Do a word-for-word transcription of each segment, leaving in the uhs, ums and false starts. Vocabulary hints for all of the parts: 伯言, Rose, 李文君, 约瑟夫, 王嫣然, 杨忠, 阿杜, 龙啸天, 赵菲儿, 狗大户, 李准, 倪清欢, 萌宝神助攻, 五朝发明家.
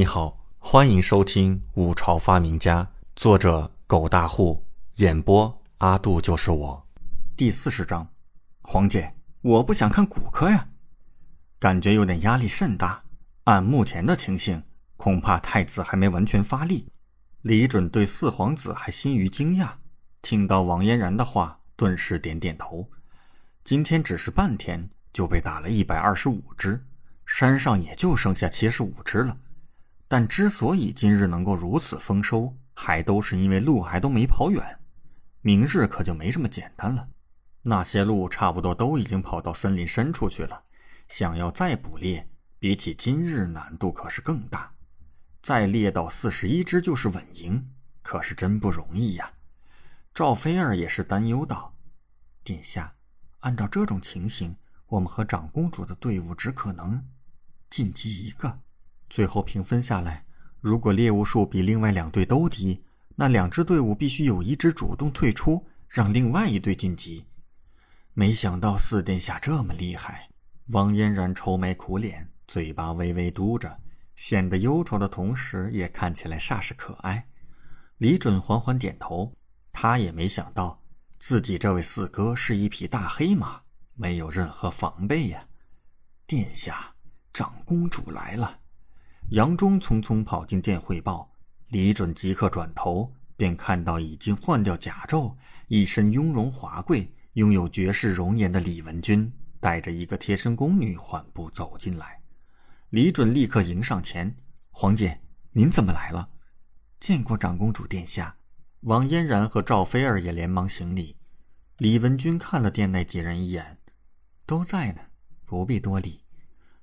你好，欢迎收听《五朝发明家》，作者狗大户，演播阿杜就是我。第四十章，黄姐，我不想看骨科呀，感觉有点压力甚大。按目前的情形，恐怕太子还没完全发力。李准对四皇子还心于惊讶，听到王嫣然的话，顿时点点头。今天只是半天，就被打了一百二十五只，山上也就剩下七十五只了。但之所以今日能够如此丰收，还都是因为鹿还都没跑远，明日可就没这么简单了。那些鹿差不多都已经跑到森林深处去了，想要再捕猎，比起今日难度可是更大。再猎到四十一只就是稳赢，可是真不容易呀。赵菲儿也是担忧道：殿下，按照这种情形，我们和长公主的队伍只可能晋级一个。最后评分下来，如果猎物数比另外两队都低，那两支队伍必须有一支主动退出，让另外一队晋级。没想到四殿下这么厉害，王嫣然愁眉苦脸，嘴巴微微嘟着，显得忧愁的同时也看起来煞是可爱。李准缓缓点头，他也没想到自己这位四哥是一匹大黑马，没有任何防备呀。殿下，长公主来了。杨忠匆匆跑进店汇报，李准即刻转头，便看到已经换掉甲胄，一身雍容华贵，拥有绝世容颜的李文君带着一个贴身宫女缓步走进来。李准立刻迎上前：皇姐，您怎么来了？见过长公主殿下。王嫣然和赵菲儿也连忙行礼。李文君看了店内几人一眼：都在呢，不必多礼。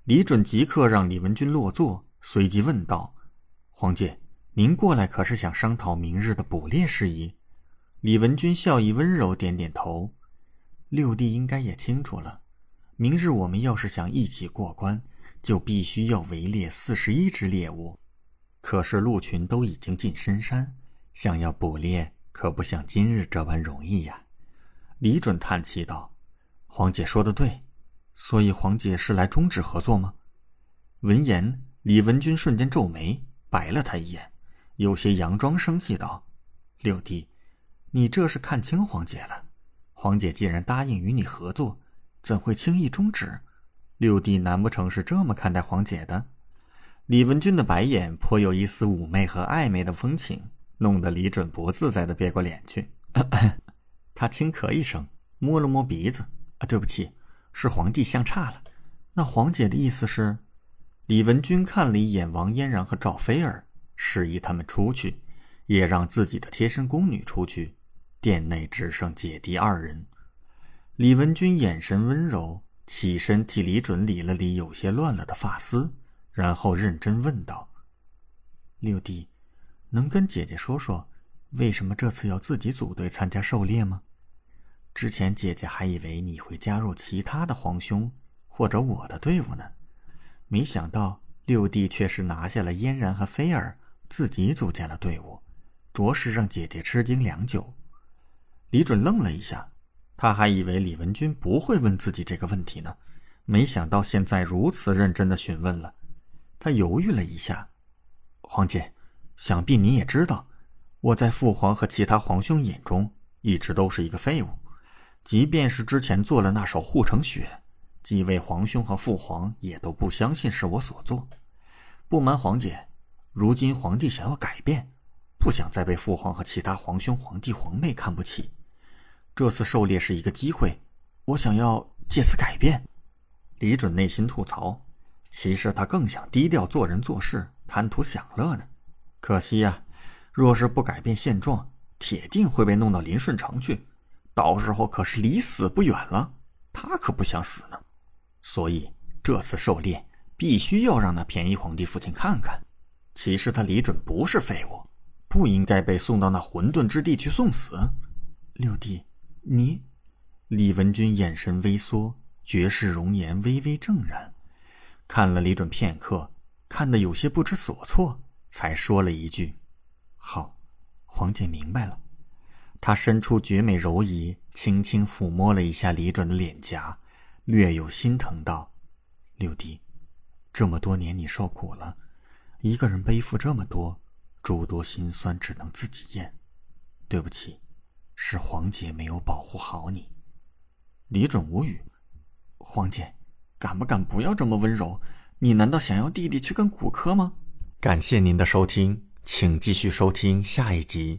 李准即刻让李文君落座，随即问道：皇姐，您过来可是想商讨明日的捕猎事宜？李文君笑意温柔，点点头：六弟应该也清楚了，明日我们要是想一起过关，就必须要围猎四十一只猎物，可是鹿群都已经进深山，想要捕猎可不像今日这般容易呀。李准叹气道：皇姐说得对，所以皇姐是来终止合作吗？闻言，李文君瞬间皱眉，白了他一眼，有些佯装生气道：六弟，你这是看清皇姐了，皇姐既然答应与你合作，怎会轻易终止？六弟难不成是这么看待皇姐的？李文君的白眼颇有一丝妩媚和暧昧的风情，弄得李准不自在地别过脸去。咳咳，他轻咳一声，摸了摸鼻子：啊，对不起，是皇帝相差了。那皇姐的意思是？李文君看了一眼王嫣然和赵菲儿，示意他们出去，也让自己的贴身宫女出去，殿内只剩姐弟二人。李文君眼神温柔，起身替李准理了理有些乱了的发丝，然后认真问道：六弟，能跟姐姐说说为什么这次要自己组队参加狩猎吗？之前姐姐还以为你会加入其他的皇兄或者我的队伍呢，没想到六弟却是拿下了嫣然和菲儿，自己组建了队伍，着实让姐姐吃惊良久。李准愣了一下，他还以为李文君不会问自己这个问题呢，没想到现在如此认真地询问了。他犹豫了一下：皇姐，想必你也知道，我在父皇和其他皇兄眼中一直都是一个废物，即便是之前做了那首护城雪，几位皇兄和父皇也都不相信是我所做。不瞒皇姐，如今皇帝想要改变，不想再被父皇和其他皇兄、皇帝、皇妹看不起。这次狩猎是一个机会，我想要借此改变。李准内心吐槽，其实他更想低调做人做事，贪图享乐呢。可惜呀、啊，若是不改变现状，铁定会被弄到林顺城去，到时候可是离死不远了。他可不想死呢。所以这次狩猎必须要让那便宜皇帝父亲看看，其实他李准不是废物，不应该被送到那混沌之地去送死。六弟，你……李文君眼神微缩，绝世容颜微微正然，看了李准片刻，看得有些不知所措，才说了一句：好，皇姐明白了。他伸出绝美柔仪，轻轻抚摸了一下李准的脸颊，略有心疼道：六弟，这么多年你受苦了，一个人背负这么多，诸多心酸只能自己咽。对不起，是黄姐没有保护好你。李准无语，黄姐，敢不敢不要这么温柔？你难道想要弟弟去跟骨科吗？感谢您的收听，请继续收听下一集。